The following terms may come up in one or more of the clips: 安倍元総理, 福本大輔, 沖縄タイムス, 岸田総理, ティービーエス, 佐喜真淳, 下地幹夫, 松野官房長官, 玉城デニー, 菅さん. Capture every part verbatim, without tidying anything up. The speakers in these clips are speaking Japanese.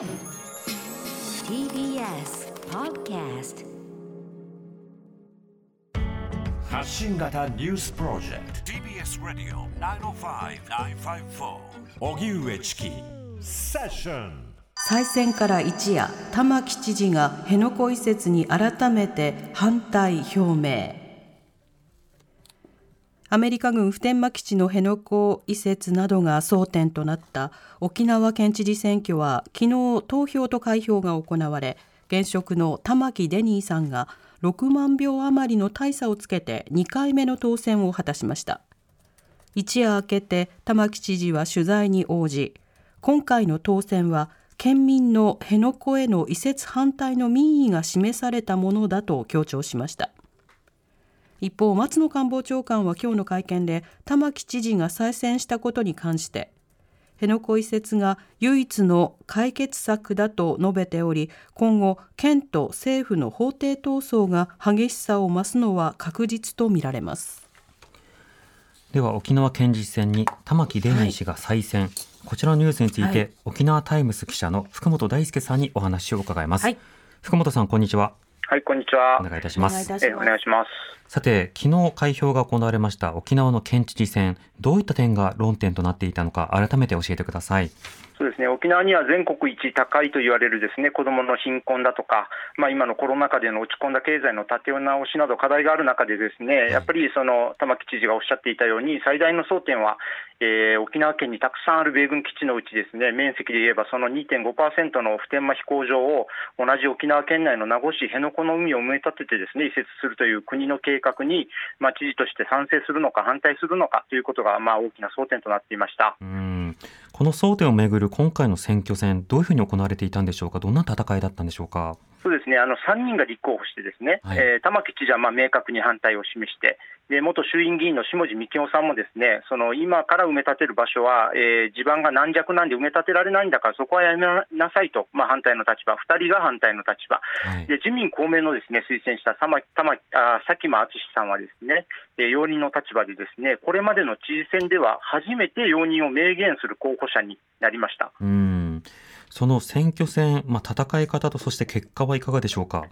ティービーエス Podcast 発信型ニュースプロジェクト ティービーエス Radio きゅうまるご きゅうごよん おぎうえちきセッション。再選から一夜、玉城知事が辺野古移設に改めて反対表明。アメリカ軍普天間基地の辺野古移設などが争点となった沖縄県知事選挙は昨日投票と開票が行われ、現職の玉城デニーさんがろくまんひょう余りの大差をつけてにかいめの当選を果たしました。一夜明けて玉城知事は取材に応じ、今回の当選は県民の辺野古への移設反対の民意が示されたものだと強調しました。一方、松野官房長官は今日の会見で玉城知事が再選したことに関して、辺野古移設が唯一の解決策だと述べており、今後県と政府の法廷闘争が激しさを増すのは確実とみられます。では沖縄県知事選に玉城デニー氏が再選、はい、こちらのニュースについて、はい、沖縄タイムス記者の福本大輔さんにお話を伺います、はい、福本さん、こんにちは。はい、こんにちは。お願いいたします。え、お願いします。さて、昨日開票が行われました沖縄の県知事選、どういった点が論点となっていたのか、改めて教えてください。そうですね、沖縄には全国一高いと言われるですね、子どもの貧困だとか、まあ、今のコロナ禍での落ち込んだ経済の立て直しなど課題がある中でですね、やっぱりその玉城知事がおっしゃっていたように、最大の争点は、えー、沖縄県にたくさんある米軍基地のうちですね、面積で言えばその にてんごパーセント の普天間飛行場を同じ沖縄県内の名護市辺野古の海を埋め立ててですね、移設するという国の計画に、まあ、知事として賛成するのか反対するのかということが、まあ、大きな争点となっていました。うん、この争点をめぐる今回の選挙戦、どういうふうに行われていたんでしょうか。どんな戦いだったんでしょうか。そうですね、あのさんにんが立候補してですね、はい、えー、玉城知事はまあ明確に反対を示して、で元衆院議員の下地幹夫さんもですね、その今から埋め立てる場所は、えー、地盤が軟弱なんで埋め立てられないんだから、そこはやめなさいと、まあ、反対の立場、ふたりが反対の立場、はい、で自民公明のですね推薦した玉玉あ佐喜真淳さんはですね、えー、容認の立場でですね、これまでの知事選では初めて容認を明言する候補者になりました。うーん、その選挙戦、まあ、戦い方とそして結果はいかがでしょうか。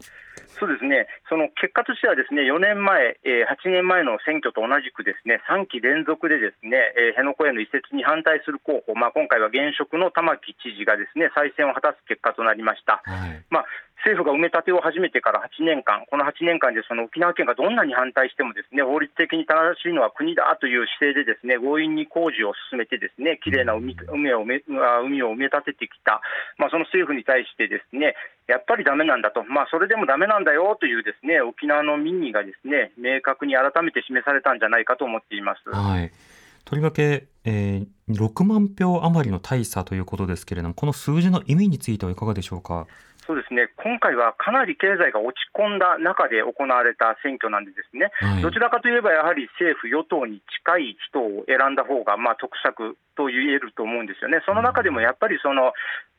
そうですね、その結果としてはですね、よねんまえ、はちねんまえの選挙と同じくですね、さんき連続でですね、辺野古への移設に反対する候補、まあ、今回は現職の玉城知事がですね再選を果たす結果となりました、はい。まあ、政府が埋め立てを始めてからはちねんかん、このはちねんかんでその沖縄県がどんなに反対してもですね、法律的に正しいのは国だという姿勢でですね、強引に工事を進めてですね、きれいな 海, 海, をめ海を埋め立ててきた、まあ、その政府に対してですね、やっぱりダメなんだと、まあ、それでもダメなんだよというですね、沖縄の民意がですね、明確に改めて示されたんじゃないかと思っています、はい。とりわけ、えー、ろくまんひょう余りの大差ということですけれども、この数字の意味についてはいかがでしょうか。そうですね、今回はかなり経済が落ち込んだ中で行われた選挙なんでですね、はい、どちらかといえばやはり政府与党に近い人を選んだ方がまあ得策と言えると思うんですよね。その中でもやっぱりその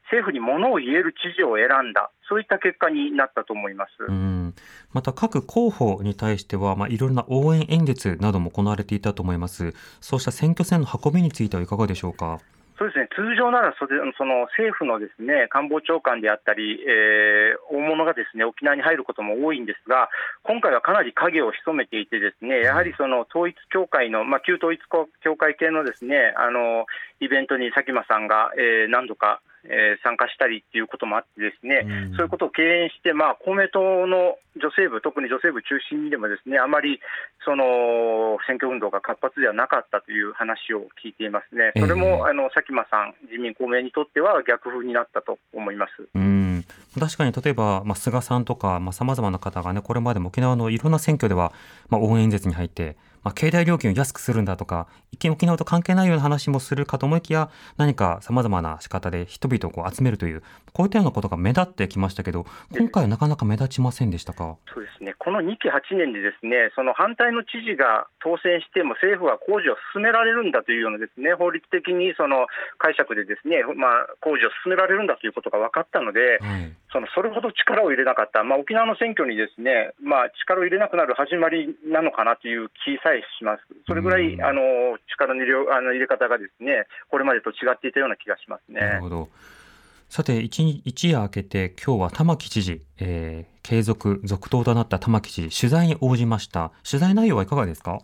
政府に物を言える知事を選んだ、そういった結果になったと思います。うん、また各候補に対しては、まあ、いろいろな応援演説なども行われていたと思います。そうした選挙戦の運びについてはいかがでしょうか。そうですね、通常ならその政府のですね、官房長官であったり、えー、大物がですね沖縄に入ることも多いんですが、今回はかなり影を潜めていてですね、やはりその統一教会の、まあ、旧統一教会系のですねあのイベントに佐喜真さんが、えー、何度かえー、参加したりということもあってですね、うん、そういうことを敬遠して、まあ、公明党の女性部、特に女性部中心にでもですね、あまりその選挙運動が活発ではなかったという話を聞いていますね。それも、えー、あの佐喜真さん、自民公明にとっては逆風になったと思います。うん、確かに、例えば、まあ、菅さんとかさまざ、まな方が、ね、これまでも沖縄のいろんな選挙では、まあ、応援演説に入って、まあ、携帯料金を安くするんだとか、一見沖縄と関係ないような話もするかと思いきや、何かさまざまな仕方で人々をこう集めるという、こういったようなことが目立ってきましたけど、今回はなかなか目立ちませんでしたか。そうですね、このにきはちねんでですね、その反対の知事が当選しても政府は工事を進められるんだというようなですね、法律的にその解釈でですね、まあ、工事を進められるんだということが分かったので、はい、そのそれほど力を入れなかった、まあ、沖縄の選挙にですね、まあ、力を入れなくなる始まりなのかなという気さえします。それぐらい、うん、あの力の入れ方がですね、これまでと違っていたような気がしますね。なるほど。さて 一, 一夜明けて今日は玉城知事、えー、継続続投となった玉城知事、取材に応じました。取材内容はいかがですか？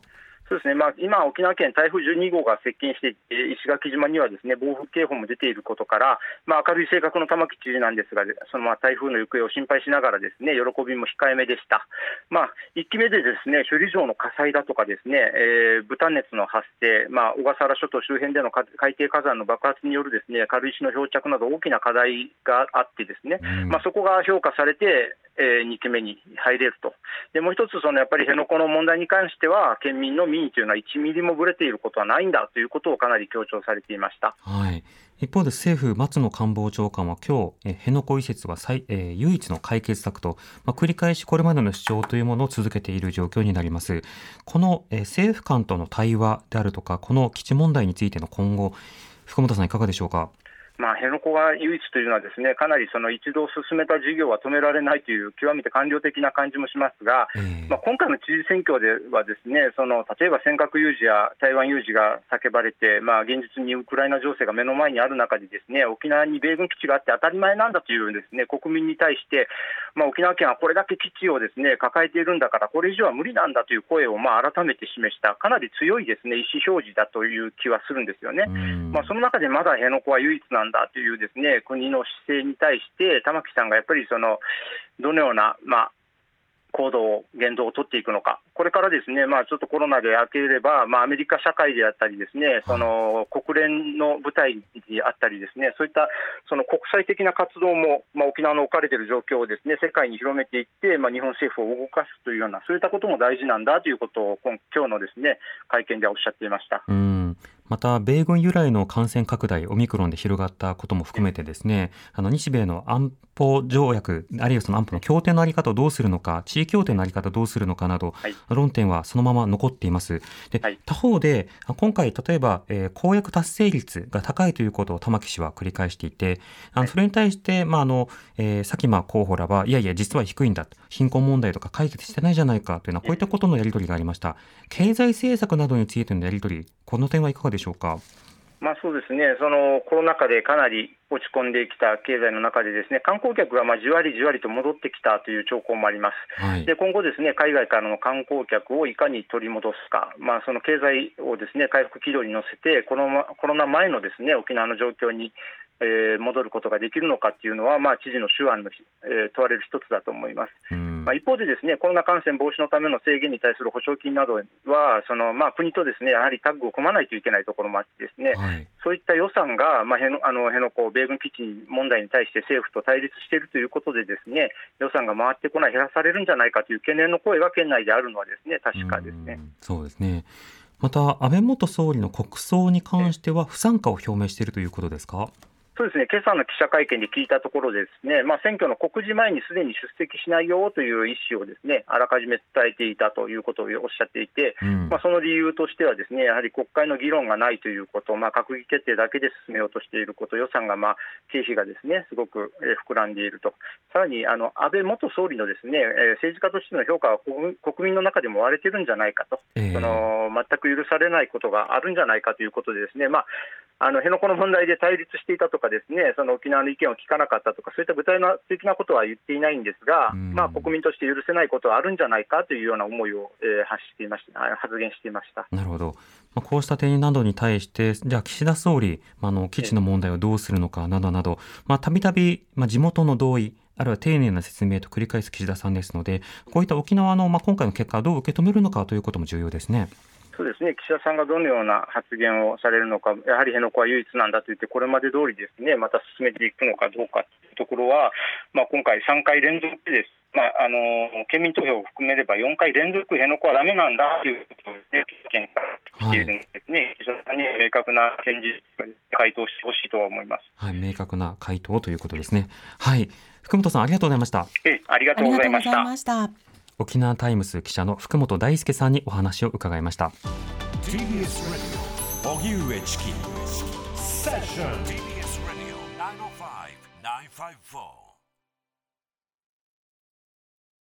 そうですね、まあ、今沖縄県台風じゅうにごうが接近して石垣島にはですね暴風警報も出ていることから、まあ、明るい性格の玉城知事なんですが、そのまあ台風の行方を心配しながらですね喜びも控えめでした。まあ、いっきめでですね首里城の火災だとかですね、えー、豚熱の発生、まあ、小笠原諸島周辺での海底火山の爆発によるですね軽石の漂着など大きな課題があってですね、うんまあ、そこが評価されてにきめに入れると。でもう一つそのやっぱり辺野古の問題に関しては県民の民意というのはいちミリもぶれていることはないんだということをかなり強調されていました。はい、一方で政府松野官房長官は今日、え辺野古移設は最、えー、唯一の解決策と、まあ、繰り返しこれまでの主張というものを続けている状況になります。この、えー、政府間との対話であるとかこの基地問題についての今後、福本さんいかがでしょうか？まあ、辺野古が唯一というのはですね、かなりその一度進めた事業は止められないという極めて官僚的な感じもしますが、まあ、今回の知事選挙ではですね、その例えば尖閣有事や台湾有事が叫ばれて、まあ、現実にウクライナ情勢が目の前にある中でですね、沖縄に米軍基地があって当たり前なんだというですね、国民に対して、まあ、沖縄県はこれだけ基地をですね、抱えているんだからこれ以上は無理なんだという声をまあ改めて示した、かなり強いですね、意思表示だという気はするんですよね。まあ、その中でまだ辺野古は唯一なだというですね、国の姿勢に対して玉城さんがやっぱりそのどのような、まあ、行動言動を取っていくのか、これからですね、まあ、ちょっとコロナで明ければ、まあ、アメリカ社会であったりですね、その国連の舞台であったりですね、そういったその国際的な活動も、まあ、沖縄の置かれている状況をですね世界に広めていって、まあ、日本政府を動かすというようなそういったことも大事なんだということを今日のですね会見ではおっしゃっていました。うん、また米軍由来の感染拡大オミクロンで広がったことも含めてですね、あの日米の安保条約あるいはその安保の協定の在り方をどうするのか、地位協定の在り方をどうするのかなど、はい、論点はそのまま残っています。で、はい、他方で今回例えば、えー、公約達成率が高いということを玉城氏は繰り返していて、あのそれに対して、まああのえー、佐喜真候補らはいやいや実は低いんだ、貧困問題とか解決してないじゃないかというのはこういったことのやり取りがありました。経済政策などについてのやり取り、この点はいかがでしょうかでしょうか？まあ、そうですね、そのコロナ禍でかなり落ち込んできた経済の中でですね、観光客がまあじわりじわりと戻ってきたという兆候もあります。はい、で今後ですね、海外からの観光客をいかに取り戻すか、まあ、その経済をですね回復軌道に乗せてコロナ、コロナ前のですね沖縄の状況にえー、戻ることができるのかっていうのは、まあ、知事の手腕の、えー、問われる一つだと思います。まあ、一方でですねコロナ感染防止のための制限に対する保証金などはその、まあ、国とですねやはりタッグを組まないといけないところもあってですね、はい、そういった予算が、まあ、辺野、あの、辺野古米軍基地問題に対して政府と対立しているということでですね予算が回ってこない、減らされるんじゃないかという懸念の声が県内であるのはですね確かですね。そうですね。また安倍元総理の国葬に関しては不参加を表明しているということですか？そうですね、今朝の記者会見で聞いたところですね、まあ、選挙の告示前にすでに出席しないよという意思をですねあらかじめ伝えていたということをおっしゃっていて、うんまあ、その理由としてはですねやはり国会の議論がないということ、まあ、閣議決定だけで進めようとしていること、予算が、まあ、経費がですねすごく膨らんでいると、さらにあの安倍元総理のですね政治家としての評価は国民の中でも割れてるんじゃないかと、えー、その全く許されないことがあるんじゃないかということでですね、まああの辺野古の問題で対立していたとかですね、その沖縄の意見を聞かなかったとかそういった具体的なことは言っていないんですが、まあ、国民として許せないことはあるんじゃないかというような思いを、えー、発していました発言していました。なるほど、まあ、こうした点などに対してじゃあ岸田総理、まあ、あの基地の問題をどうするのかなどなど、たびたび地元の同意あるいは丁寧な説明と繰り返す岸田さんですので、こういった沖縄の、まあ、今回の結果をどう受け止めるのかということも重要ですね。そうですね、岸田さんがどのような発言をされるのか、やはり辺野古は唯一なんだと言ってこれまで通りですねまた進めていくのかどうかというところは、まあ、今回さんかい連続です、まあ、あの県民投票を含めればよんかい連続辺野古はダメなんだということで見解しているんですね。岸田さんに明確な返事回答してほしいとは思います。はい、明確な回答ということですね。はい、福本さんありがとうございました。えありがとうございました。沖縄タイムス記者の福本大輔さんにお話を伺いました。 ティービーエス ラジオ荻上チキセッション ティービーエス ラジオ きゅうまるご きゅうごよん